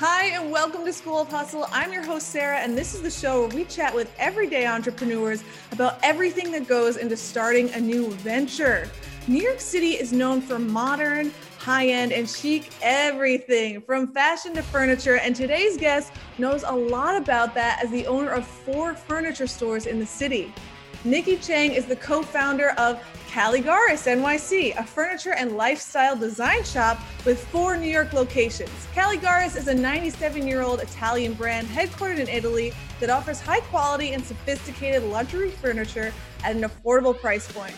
Hi, and welcome to School of Hustle. I'm your host, Sarah, and this is the show where we chat with everyday entrepreneurs about everything that goes into starting a new venture. New York City is known for modern, high-end, and chic everything, from fashion to furniture, and today's guest knows a lot about that as the owner of 4 furniture stores in the city. Nicky Cheng is the co-founder of Calligaris NYC, a furniture and lifestyle design shop with 4 New York locations. Calligaris is a 97-year-old Italian brand headquartered in Italy that offers high quality and sophisticated luxury furniture at an affordable price point.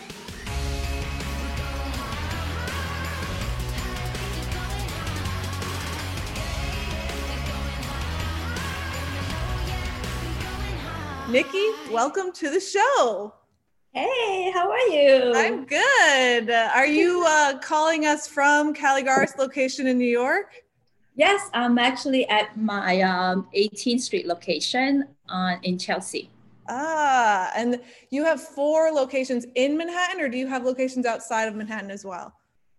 Nicky, welcome to the show. Hey, how are you? I'm good. Are you calling us from Calligaris location in New York? Yes, I'm actually at my 18th Street location in Chelsea. Ah, and you have 4 locations in Manhattan, or do you have locations outside of Manhattan as well?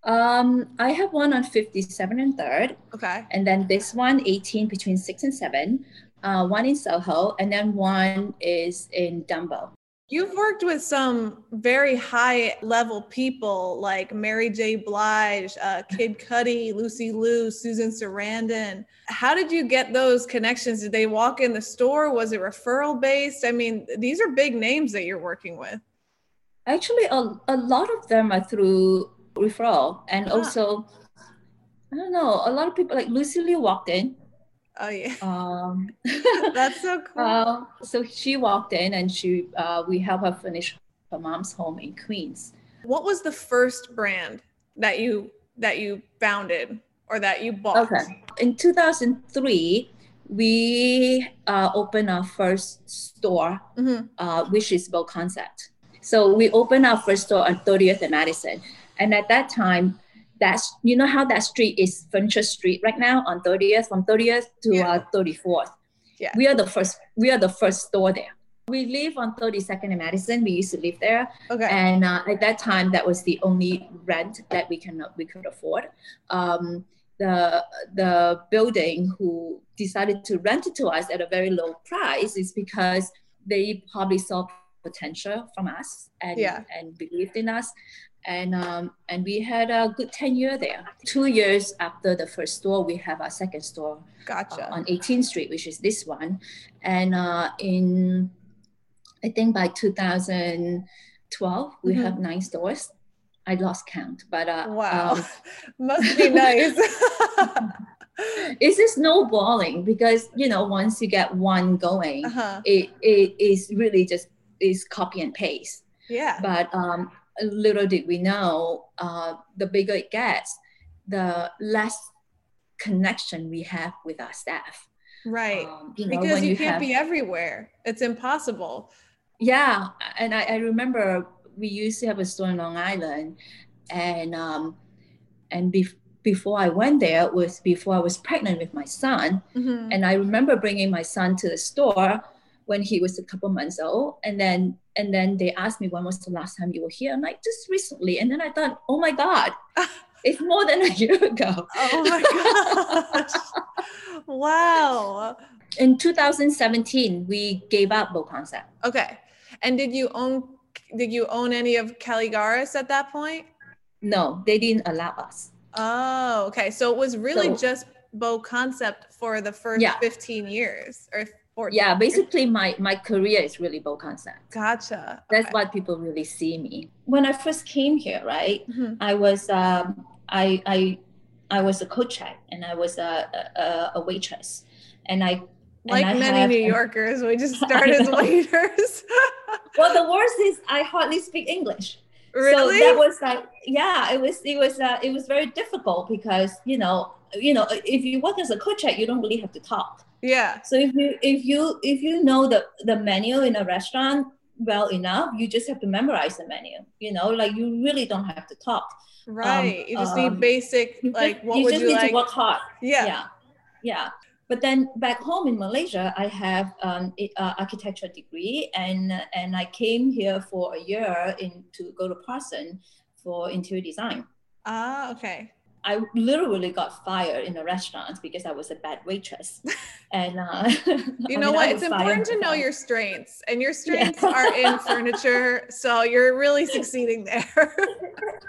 I have one on 57 and 3rd. Okay. And then this one, 18 between 6 and 7. One in Soho, and then one is in Dumbo. You've worked with some very high-level people like Mary J. Blige, Kid Cudi, Lucy Liu, Susan Sarandon. How did you get those connections? Did they walk in the store? Was it referral-based? I mean, these are big names that you're working with. Actually, a lot of them are through referral. And also, I don't know, a lot of people, like Lucy Liu walked in. Oh yeah, that's so cool. So she walked in, and we helped her finish her mom's home in Queens. What was the first brand that you founded or that you bought? Okay, in 2003, we opened our first store, which is BoConcept. So we opened our first store on 30th and Madison, and at that time. That's, you know how that street is Furniture Street right now on 30th, from 30th to 34th. Yeah. We are the first store there. We live on 32nd and Madison. We used to live there. Okay. And at that time, that was the only rent that we could afford. The building who decided to rent it to us at a very low price is because they probably saw potential from us and believed in us. And we had a good tenure there. 2 years after the first store, we have our second store. Gotcha. On 18th Street, which is this one. And I think by 2012, we have 9 stores. I lost count, but wow, must be nice. It's just snowballing because once you get one going, it is really just is copy and paste. Yeah. But little did we know, the bigger it gets, the less connection we have with our staff. Right. Because you can't be everywhere. It's impossible. Yeah. And I remember we used to have a store in Long Island. And before I went there was before I was pregnant with my son. Mm-hmm. And I remember bringing my son to the store when he was a couple months old. And then they asked me, when was the last time you were here? I'm like, just recently. And then I thought, oh my God, it's more than a year ago. Oh my gosh. Wow. In 2017, we gave up BoConcept. Okay. And did you own any of Calligaris at that point? No, they didn't allow us. Oh, okay. So it was really just BoConcept for the first 15 years or 14. Yeah, basically my career is really BoConcept. Gotcha. That's what people really see me. When I first came here, right, I was I was a co-check and I was a waitress, and I like and many New Yorkers, we just start as waiters. Well, the worst is I hardly speak English. Really? So that was like, it was very difficult because if you work as a co-check, you don't really have to talk. Yeah. So if you know the menu in a restaurant well enough, you just have to memorize the menu. You really don't have to talk. Right. You just need basic, like what would you like? You just need to work hard. Yeah. Yeah. Yeah. But then back home in Malaysia, I have architecture degree, and I came here for a year to go to Parsons for interior design. Ah, okay. I literally got fired in a restaurant because I was a bad waitress. And you know what? It's important to know your strengths, and your strengths are in furniture. So you're really succeeding there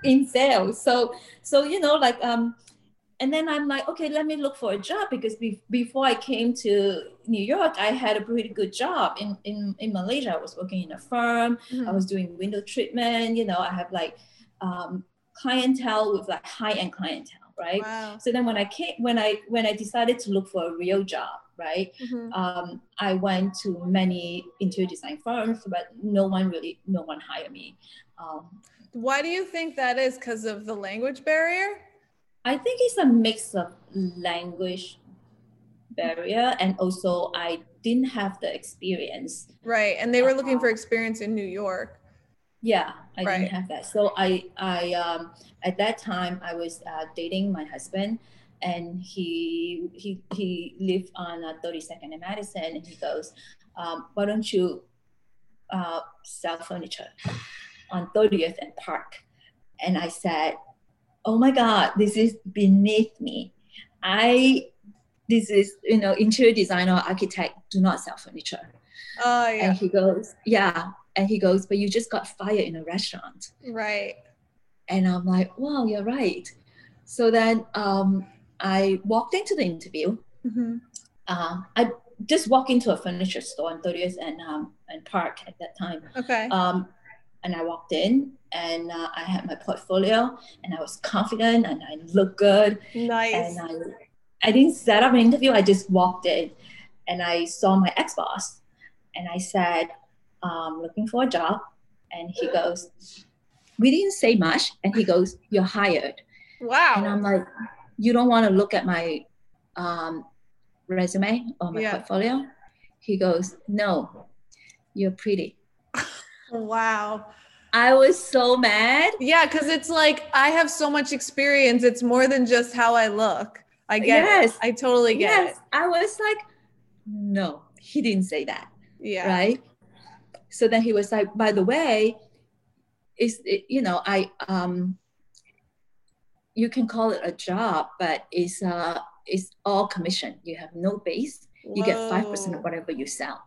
in sales. So you know, like and then I'm like, okay, let me look for a job, because before I came to New York, I had a pretty good job in Malaysia. I was working in a firm. Mm-hmm. I was doing window treatment. You know, I have like clientele with like high-end clientele, right? Wow. So then when I decided to look for a real job, right? Mm-hmm. I went to many interior design firms, but no one hired me. Why do you think that is? Because of the language barrier? I think it's a mix of language barrier, and also I didn't have the experience. Right, and they were looking for experience in New York. Yeah, I didn't have that. So I at that time I was dating my husband, and he lived on 32nd and Madison, and he goes, why don't you sell furniture on 30th and Park? And I said, oh my God, this is beneath me. This is, you know, interior designer, architect do not sell furniture. Oh yeah. And he goes, yeah. And he goes, but you just got fired in a restaurant. Right. And I'm like, wow, you're right. So then I walked into the interview. Mm-hmm. I just walked into a furniture store on 30th and Park at that time. Okay. And I walked in, and I had my portfolio, and I was confident, and I looked good. Nice. And I didn't set up an interview. I just walked in, and I saw my ex-boss, and I said, looking for a job. And he goes, we didn't say much. And he goes, you're hired. Wow. And I'm like, you don't want to look at my resume or my portfolio? He goes, no, you're pretty. Wow. I was so mad. Yeah, because it's like, I have so much experience. It's more than just how I look. I get it. I totally get it. I was like, no, he didn't say that. Yeah. Right? So then he was like, by the way, you can call it a job, but it's all commission. You have no base. Whoa. You get 5% of whatever you sell.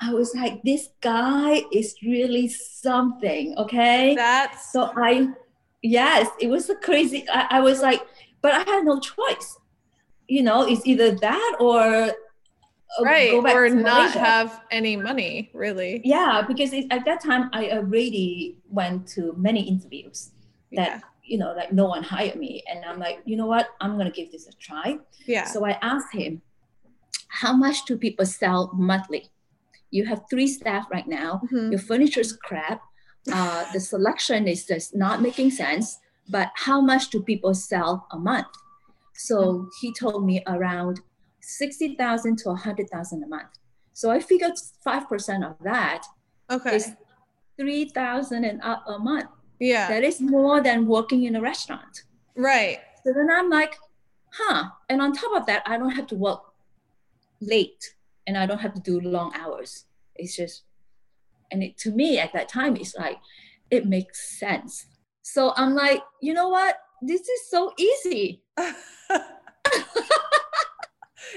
I was like, this guy is really something, okay? That's so it was a crazy, I was like, but I had no choice. You know, it's either that or right, or not have any money, really. Yeah, because at that time I already went to many interviews that you know, like no one hired me, and I'm like, you know what, I'm gonna give this a try. Yeah. So I asked him, how much do people sell monthly? You have 3 staff right now. Mm-hmm. Your furniture's crap. The selection is just not making sense. But how much do people sell a month? So he told me around 60,000 to 100,000 a month. So I figured 5% of that is 3,000 and up a month. Yeah. That is more than working in a restaurant. Right. So then I'm like, huh. And on top of that, I don't have to work late and I don't have to do long hours. It's just, and it, to me at that time, it's like, it makes sense. So I'm like, you know what? This is so easy.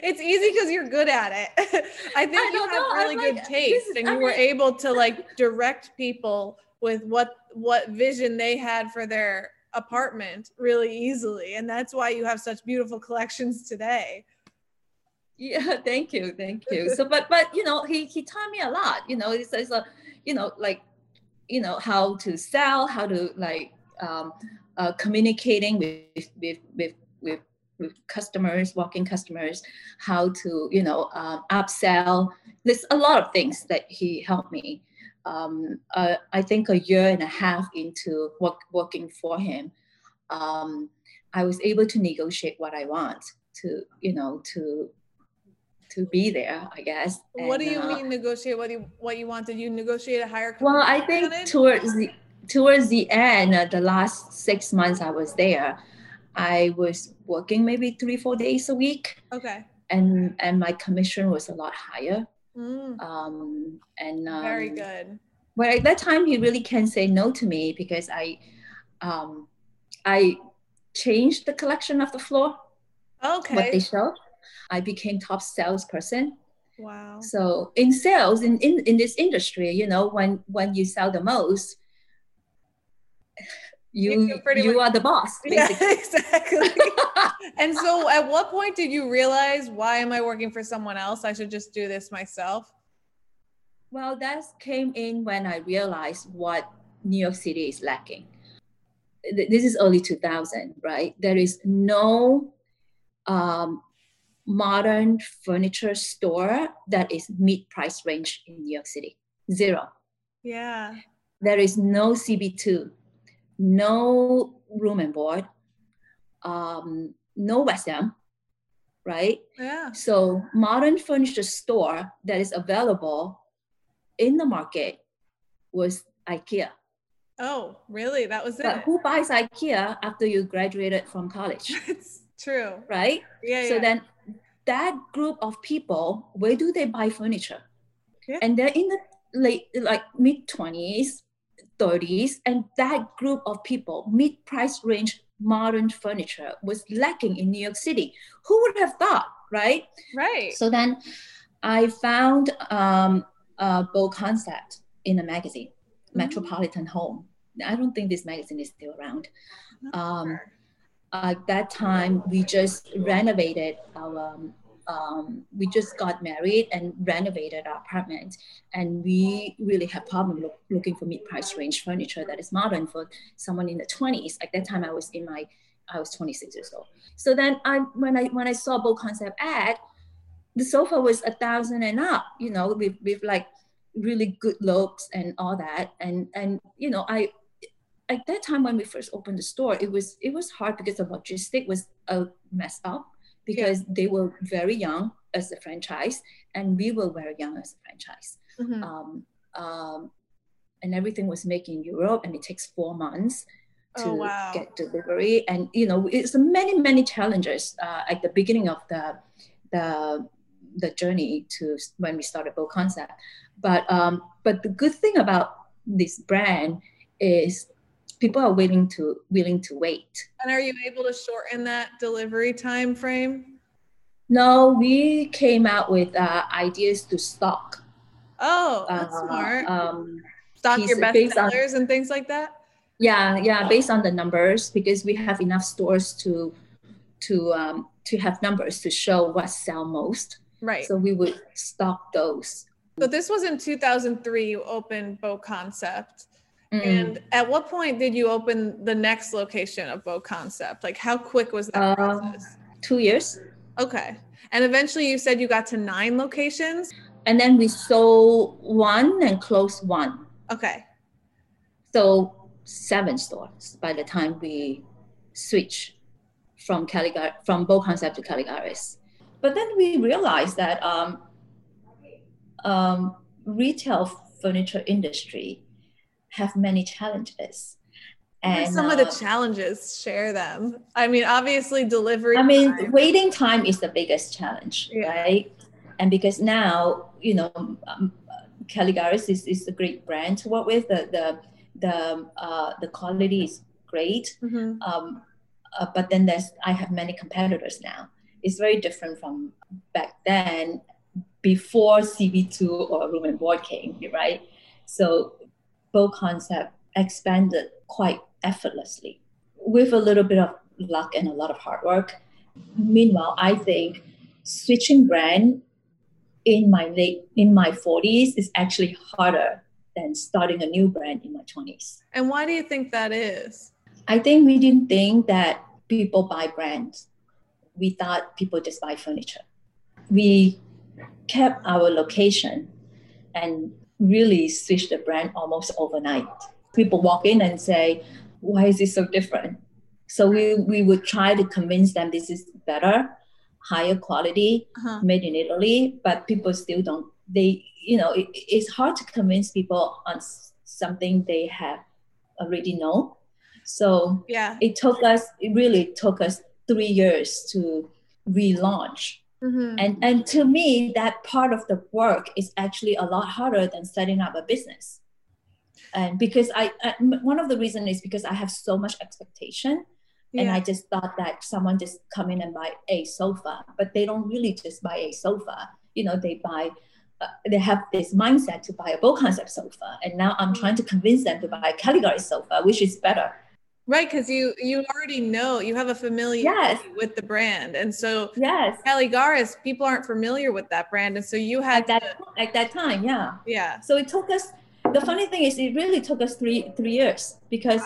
It's easy because you're good at it. I think you have really good taste, and you were able to like direct people with what vision they had for their apartment really easily. And that's why you have such beautiful collections today. Yeah, thank you. Thank you. So, but, you know, he taught me a lot, you know, it's a, you know, like, you know, how to sell, how to like communicating with customers, walking customers, how to, you know, upsell. There's a lot of things that he helped me. I think a year and a half into working for him, I was able to negotiate what I want to, you know, to be there, I guess. What do you mean negotiate what you want? Did you negotiate a higher commission? Well, I think towards the end, the last 6 months I was there, I was working maybe 3-4 days a week. Okay. And my commission was a lot higher. Mm. Very good. But at that time, he really can't say no to me because I changed the collection of the floor. Okay. What they show. I became top salesperson. Wow. So in sales, in this industry, you know, when you sell the most, you are the boss, basically. Yeah, exactly. And so at what point did you realize, why am I working for someone else? I should just do this myself? Well, that came in when I realized what New York City is lacking. This is early 2000, right? There is no modern furniture store that is mid-price range in New York City. Zero. Yeah. There is no CB2, no Room and Board, no West Elm, right? Yeah. So modern furniture store that is available in the market was IKEA. Oh, really? That was it? But who buys IKEA after you graduated from college? It's true. Right? Yeah. So then that group of people, where do they buy furniture? Yeah. And they're in the late, like mid-20s, 30s, and that group of people, mid-price range modern furniture was lacking in New York City. Who would have thought, right? Right. So then I found BoConcept in a magazine. Mm-hmm. Metropolitan Home. I don't think this magazine is still around. At that time, we just renovated our, we just got married and renovated our apartment. And we really had problem looking for mid-price range furniture that is modern for someone in the 20s. At that time, I was 26 years old. So then when I saw BoConcept ad, the sofa was $1,000 and up, you know, with like really good looks and all that. And you know, I at that time when we first opened the store, it was hard because the logistics was a mess up because they were very young as a franchise and we were very young as a franchise. Mm-hmm. And everything was made in Europe and it takes 4 months to get delivery. And, you know, it's many, many challenges at the beginning of the journey to when we started BoConcept. But the good thing about this brand is people are willing to wait. And are you able to shorten that delivery time frame? No, we came out with ideas to stock. Oh, that's smart. Stock your best sellers and things like that? Yeah, based on the numbers, because we have enough stores to have numbers to show what sell most. Right. So we would stock those. So this was in 2003, you opened BoConcept. Mm. And at what point did you open the next location of BoConcept? Like how quick was that process? 2 years. Okay. And eventually you said you got to 9 locations? And then we sold 1 and closed 1. Okay. So 7 stores by the time we switched from BoConcept to Calligaris. But then we realized that retail furniture industry have many challenges. And some of the challenges, share them. I mean, obviously delivery. I mean, waiting time is the biggest challenge, right? And because now, you know, Calligaris is a great brand to work with. The quality is great. Mm-hmm. But then I have many competitors now. It's very different from back then, before CB2 or Room and Board came, right? So BoConcept expanded quite effortlessly with a little bit of luck and a lot of hard work. Meanwhile, I think switching brand in my 40s is actually harder than starting a new brand in my 20s. And why do you think that is? I think we didn't think that people buy brands. We thought people just buy furniture. We kept our location and really switched the brand almost overnight. People walk in and say, why is it so different? So we would try to convince them this is better, higher quality, made in Italy, but people still don't. They, you know, it's hard to convince people on something they have already known. So it really took us 3 years to relaunch. Mm-hmm. And to me, that part of the work is actually a lot harder than setting up a business. And because one of the reasons is because I have so much expectation Yeah. And I just thought that someone just come in and buy a sofa, but they don't really just buy a sofa. You know, they buy, they have this mindset to buy a BoConcept sofa. And now I'm trying to convince them to buy a Calligaris sofa, which is better. Right, because you already know, you have a familiarity with the brand. And so Calligaris, people aren't familiar with that brand. And so you had at that time, yeah. Yeah. So it took us, the funny thing is it really took us three years because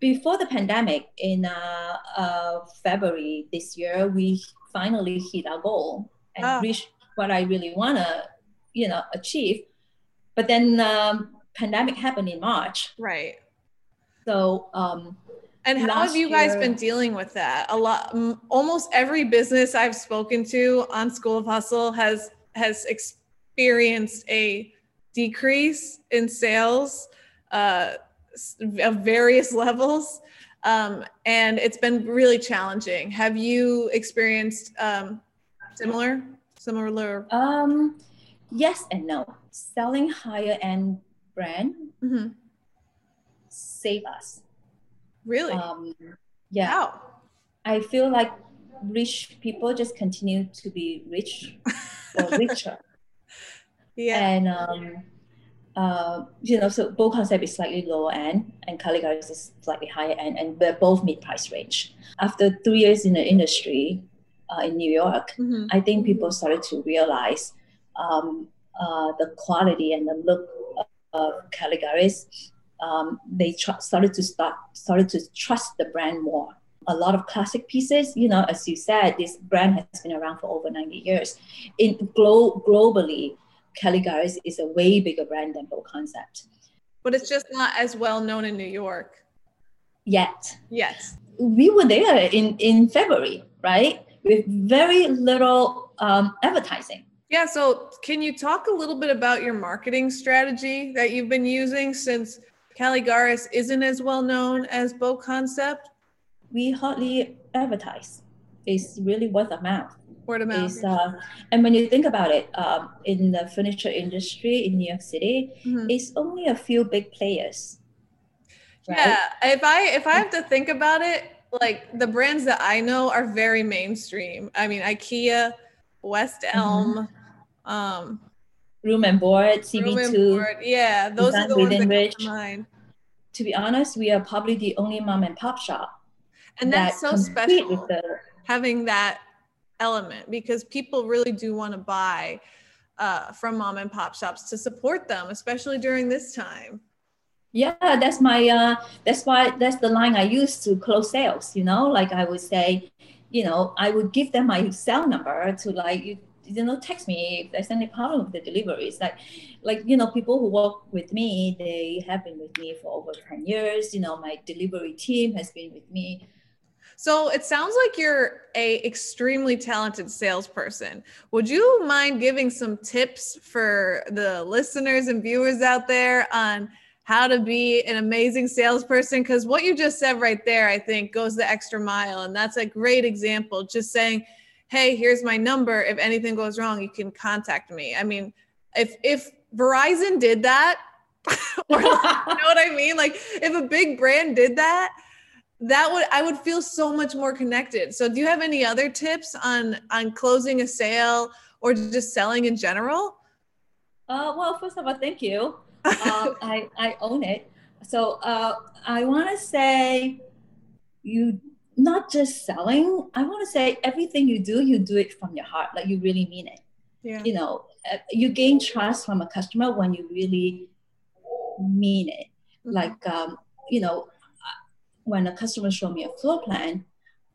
before the pandemic in February this year, we finally hit our goal and reached what I really want to, you know, achieve. But then pandemic happened in March. Right. So, and how have you guys been dealing with that? A lot, almost every business I've spoken to on School of Hustle has experienced a decrease in sales of various levels, and it's been really challenging. Have you experienced similar? Yes and no. Selling higher end brand. Mm-hmm. Save us. Really? Yeah. Wow. I feel like rich people just continue to be rich or richer. Yeah. And, you know, so BoConcept is slightly lower end and Calligaris is slightly higher end, and we're both mid-price range. After 3 years in the industry in New York, mm-hmm. I think people started to realize the quality and the look of Calligaris. They started to trust the brand more. A lot of classic pieces, you know, as you said, this brand has been around for over 90 years. Globally, Calligaris is a way bigger brand than BoConcept. But it's just not as well known in New York. Yet. Yes. We were there in February, right? With very little advertising. Yeah, so can you talk a little bit about your marketing strategy that you've been using since Calligaris isn't as well known as BoConcept? We hardly advertise. It's really word of mouth. Word of mouth. And when you think about it, in the furniture industry in New York City, mm-hmm. it's only a few big players. Right? Yeah, if I have to think about it, like the brands that I know are very mainstream. I mean, IKEA, West Elm, mm-hmm. Room and Board, CB2. Yeah, those are the ones that come to mind. To be honest, we are probably the only mom and pop shop. And that's so special, having that element, because people really do want to buy from mom and pop shops to support them, especially during this time. Yeah, that's my, that's the line I use to close sales, you know, like I would say, you know, I would give them my cell number to like, you know, text me if there's any problem with the deliveries. Like, you know, people who work with me, they have been with me for over 10 years. You know, my delivery team has been with me. So it sounds like you're an extremely talented salesperson. Would you mind giving some tips for the listeners and viewers out there on how to be an amazing salesperson? Because what you just said right there, I think, goes the extra mile. And that's a great example. Just saying, hey, here's my number. If anything goes wrong, you can contact me. I mean, if Verizon did that, or like, you know what I mean? Like if a big brand did that, I would feel so much more connected. So do you have any other tips on closing a sale or just selling in general? Well, first of all, thank you. I own it. So I want to say you not just selling. I want to say everything you do it from your heart. Like you really mean it. Yeah. You know, you gain trust from a customer when you really mean it. Mm-hmm. Like, you know, when a customer shows me a floor plan,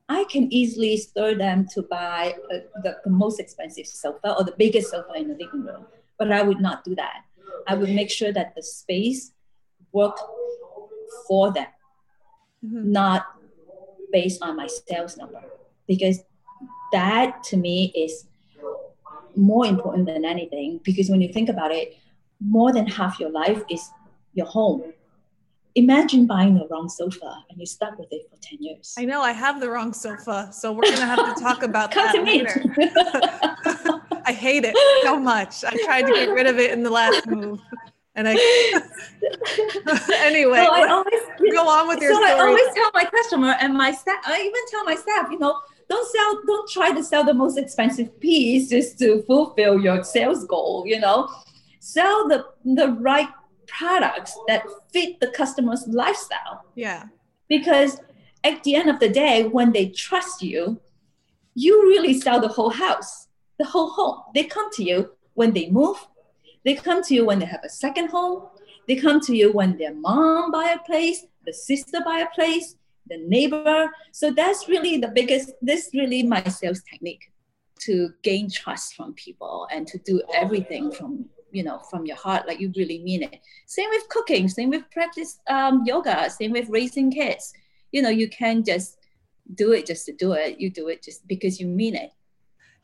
I can easily stir them to buy the most expensive sofa or the biggest sofa in the living room. But I would not do that. I would make sure that the space worked for them, mm-hmm. not based on my sales number, because that to me is more important than anything. Because when you think about it, more than half your life is your home. Imagine buying the wrong sofa and you're stuck with it for 10 years. I know I have the wrong sofa, so we're going to have to talk about that later. I hate it so much. I tried to get rid of it in the last move. And I, anyway, so I always, go on with your story. So I always tell my customer and my staff, I even tell my staff, you know, don't try to sell the most expensive piece just to fulfill your sales goal, you know. Sell the right products that fit the customer's lifestyle. Yeah. Because at the end of the day, when they trust you, you really sell the whole house, the whole home. They come to you when they move. They come to you when they have a second home. They come to you when their mom buy a place, the sister buy a place, the neighbor. So that's really the biggest, this really my sales technique, to gain trust from people and to do everything from, you know, from your heart, like you really mean it. Same with cooking, same with practice yoga, same with raising kids. You know, you can't just do it just to do it. You do it just because you mean it.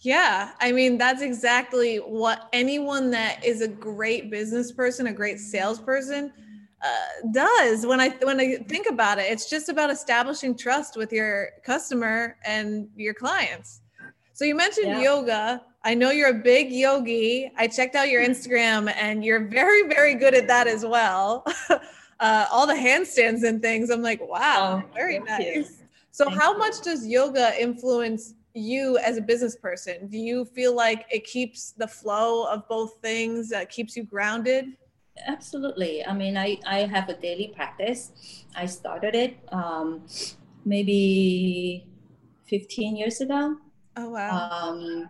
Yeah, I mean, that's exactly what anyone that is a great business person, a great salesperson does. When I think about it, it's just about establishing trust with your customer and your clients. So you mentioned yoga. I know you're a big yogi. I checked out your Instagram and you're very, very good at that as well. All the handstands and things. I'm like, wow, very nice. So how much does yoga influence you as a business person? Do you feel like it keeps the flow of both things, keeps you grounded? Absolutely. I mean, I have a daily practice. I started it maybe 15 years ago. Oh, wow.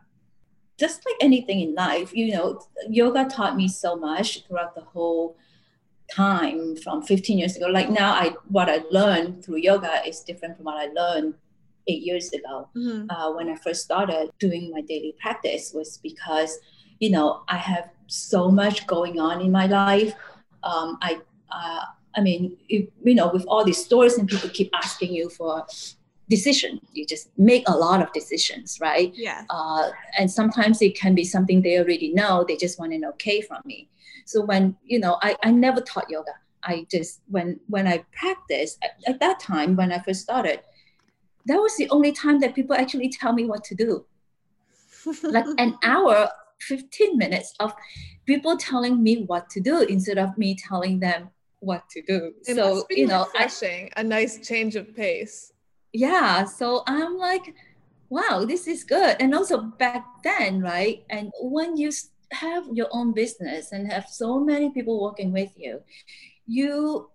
Just like anything in life, you know, yoga taught me so much throughout the whole time from 15 years ago. Like now, what I learned through yoga is different from what I learned 8 years ago. Mm-hmm. When I first started doing my daily practice was because, you know, I have so much going on in my life. I mean, if, you know, with all these stores and people keep asking you for decision, you just make a lot of decisions, right? Yeah. And sometimes it can be something they already know. They just want an okay from me. So when, you know, I never taught yoga. I just, when I practiced at that time, when I first started, that was the only time that people actually tell me what to do. Like an hour, 15 minutes of people telling me what to do instead of me telling them what to do. It so, you know, refreshing, a nice change of pace. Yeah. So I'm like, wow, this is good. And also back then, right? And when you have your own business and have so many people working with you, you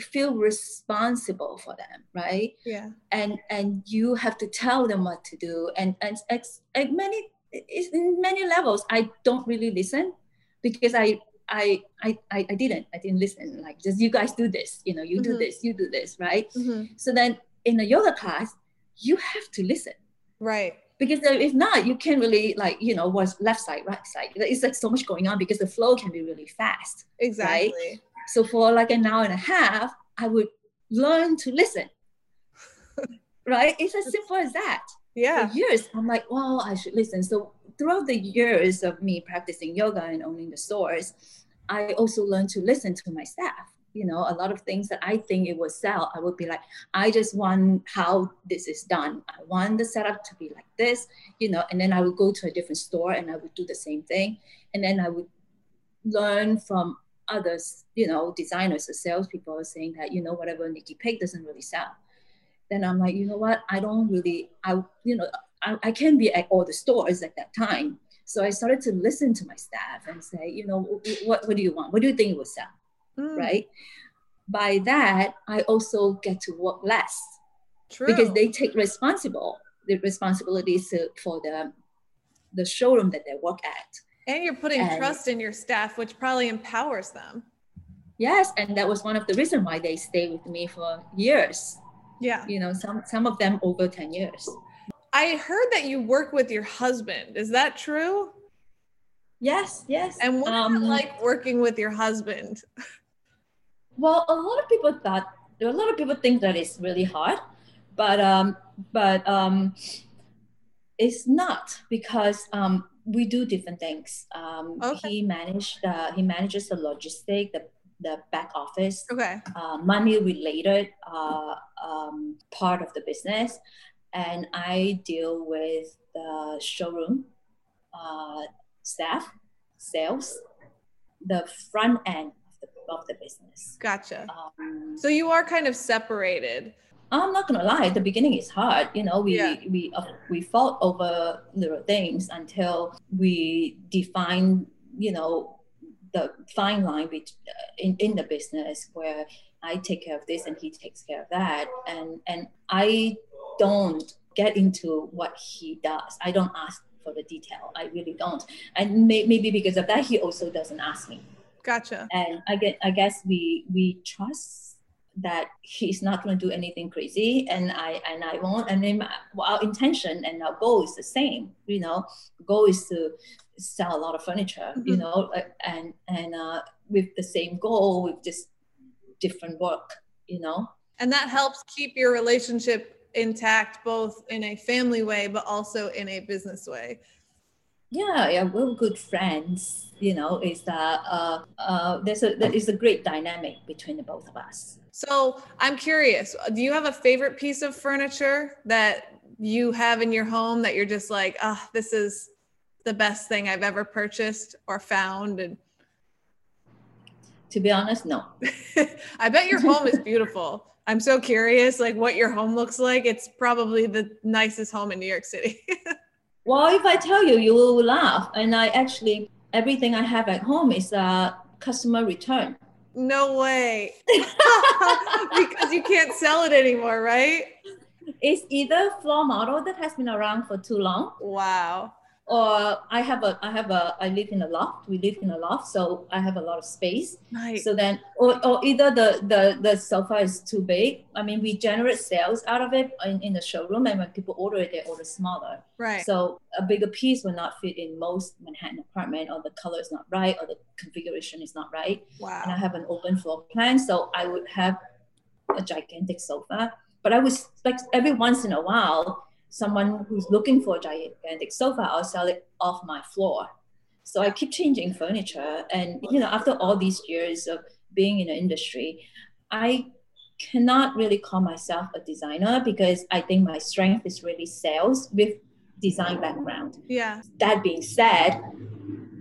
feel responsible for them, right? Yeah. And you have to tell them what to do. And in many levels, I don't really listen because I didn't listen. Like, just you guys do this, you know, you mm-hmm. do this, you do this, right? Mm-hmm. So then in a yoga class, you have to listen. Right. Because if not, you can't really, like, you know, what's left side, right side. It's like so much going on because the flow can be really fast. Exactly. Right? So for like an hour and a half, I would learn to listen, right? It's as simple as that. Yeah. For years, I'm like, well, I should listen. So throughout the years of me practicing yoga and owning the stores, I also learned to listen to my staff. You know, a lot of things that I think it would sell, I would be like, I just want how this is done. I want the setup to be like this, you know, and then I would go to a different store and I would do the same thing. And then I would learn from others, you know, designers or salespeople saying that, you know, whatever Nicky picked doesn't really sell. Then I'm like, you know what? I can't be at all the stores at that time. So I started to listen to my staff and say, you know, what do you want? What do you think it will sell? Mm. Right? By that, I also get to work less. True. Because they take responsibilities for the showroom that they work at. And you're putting trust in your staff, which probably empowers them. Yes. And that was one of the reasons why they stayed with me for years. Yeah. You know, some of them over 10 years. I heard that you work with your husband. Is that true? Yes. Yes. And what was it like working with your husband? Well, a lot of people think that it's really hard, but it's not, because we do different things. Okay. He manages the logistic, the back office, okay. Money related part of the business, and I deal with the showroom staff, sales, the front end of the business. Gotcha. So you are kind of separated. I'm not gonna lie, the beginning is hard. You know, we fought over little things until we defined, you know, the fine line in the business where I take care of this and he takes care of that, and I don't get into what he does. I don't ask for the detail. I really don't. And maybe because of that, he also doesn't ask me. Gotcha. And I guess we trust that he's not going to do anything crazy, and I won't. And then our intention and our goal is the same. You know, goal is to sell a lot of furniture. Mm-hmm. You know, and with the same goal, with just different work. You know, and that helps keep your relationship intact, both in a family way, but also in a business way. Yeah, we're good friends. You know, there's a great dynamic between the both of us. So I'm curious, do you have a favorite piece of furniture that you have in your home that you're just like, oh, this is the best thing I've ever purchased or found? And to be honest, no. I bet your home is beautiful. I'm so curious, like what your home looks like. It's probably the nicest home in New York City. Well, if I tell you, you will laugh. And I actually, everything I have at home is customer return. No way. Because you can't sell it anymore, right? It's either floor model that has been around for too long. Wow. Or I live in a loft. We live in a loft, so I have a lot of space. Nice. So then, or either the sofa is too big. I mean, we generate sales out of it in the showroom, and when people order it, they order smaller. Right. So a bigger piece will not fit in most Manhattan apartment, or the color is not right, or the configuration is not right. Wow. And I have an open floor plan, so I would have a gigantic sofa, but I would expect every once in a while, someone who's looking for a gigantic sofa, I'll sell it off my floor. So I keep changing furniture. And, you know, after all these years of being in the industry, I cannot really call myself a designer because I think my strength is really sales with design background. Yeah. That being said,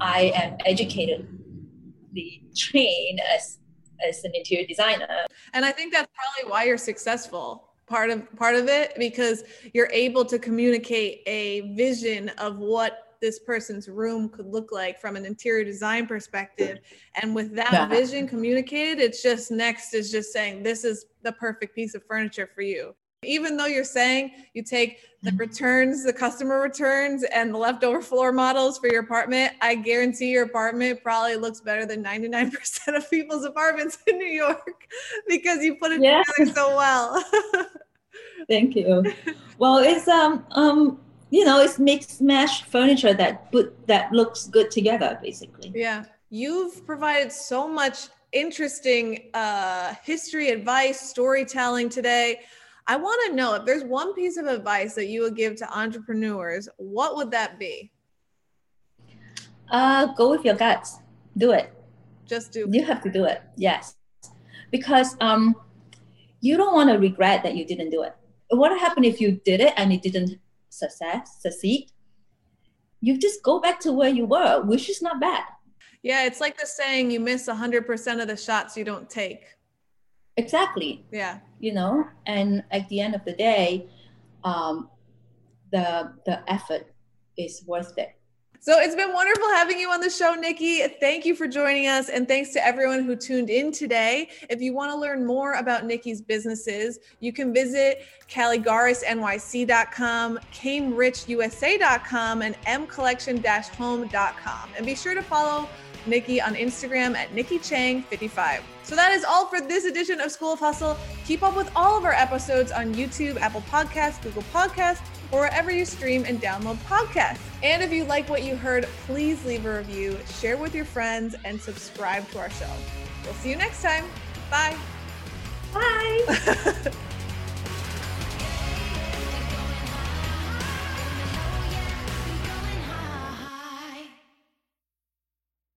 I am educatedly trained as an interior designer. And I think that's probably why you're successful. Part of it, because you're able to communicate a vision of what this person's room could look like from an interior design perspective. And with that vision communicated, it's just next is just saying, this is the perfect piece of furniture for you. Even though you're saying you take the returns, the customer returns and the leftover floor models for your apartment, I guarantee your apartment probably looks better than 99% of people's apartments in New York because you put it together so well. Thank you. Well, it's, you know, it's mixed mash furniture that looks good together, basically. Yeah. You've provided so much interesting history, advice, storytelling today. I want to know if there's one piece of advice that you would give to entrepreneurs, what would that be? Go with your guts. Do it. Just do it. You have to do it. Yes. Because you don't want to regret that you didn't do it. What happened if you did it and it didn't succeed? You just go back to where you were, which is not bad. Yeah. It's like the saying, you miss 100% of the shots you don't take. Exactly. Yeah. You know, and at the end of the day, the effort is worth it. So it's been wonderful having you on the show, Nicky. Thank you for joining us. And thanks to everyone who tuned in today. If you want to learn more about Nicky's businesses, you can visit CalligarisNYC.com, CameRichUSA.com, and MCollection-home.com. And be sure to follow Nicky on Instagram at Nicky Cheng 55. So that is all for this edition of School of Hustle. Keep up with all of our episodes on YouTube, Apple Podcasts, Google Podcasts, or wherever you stream and download podcasts. And if you like what you heard, please leave a review, share with your friends, and subscribe to our show. We'll see you next time. Bye. Bye.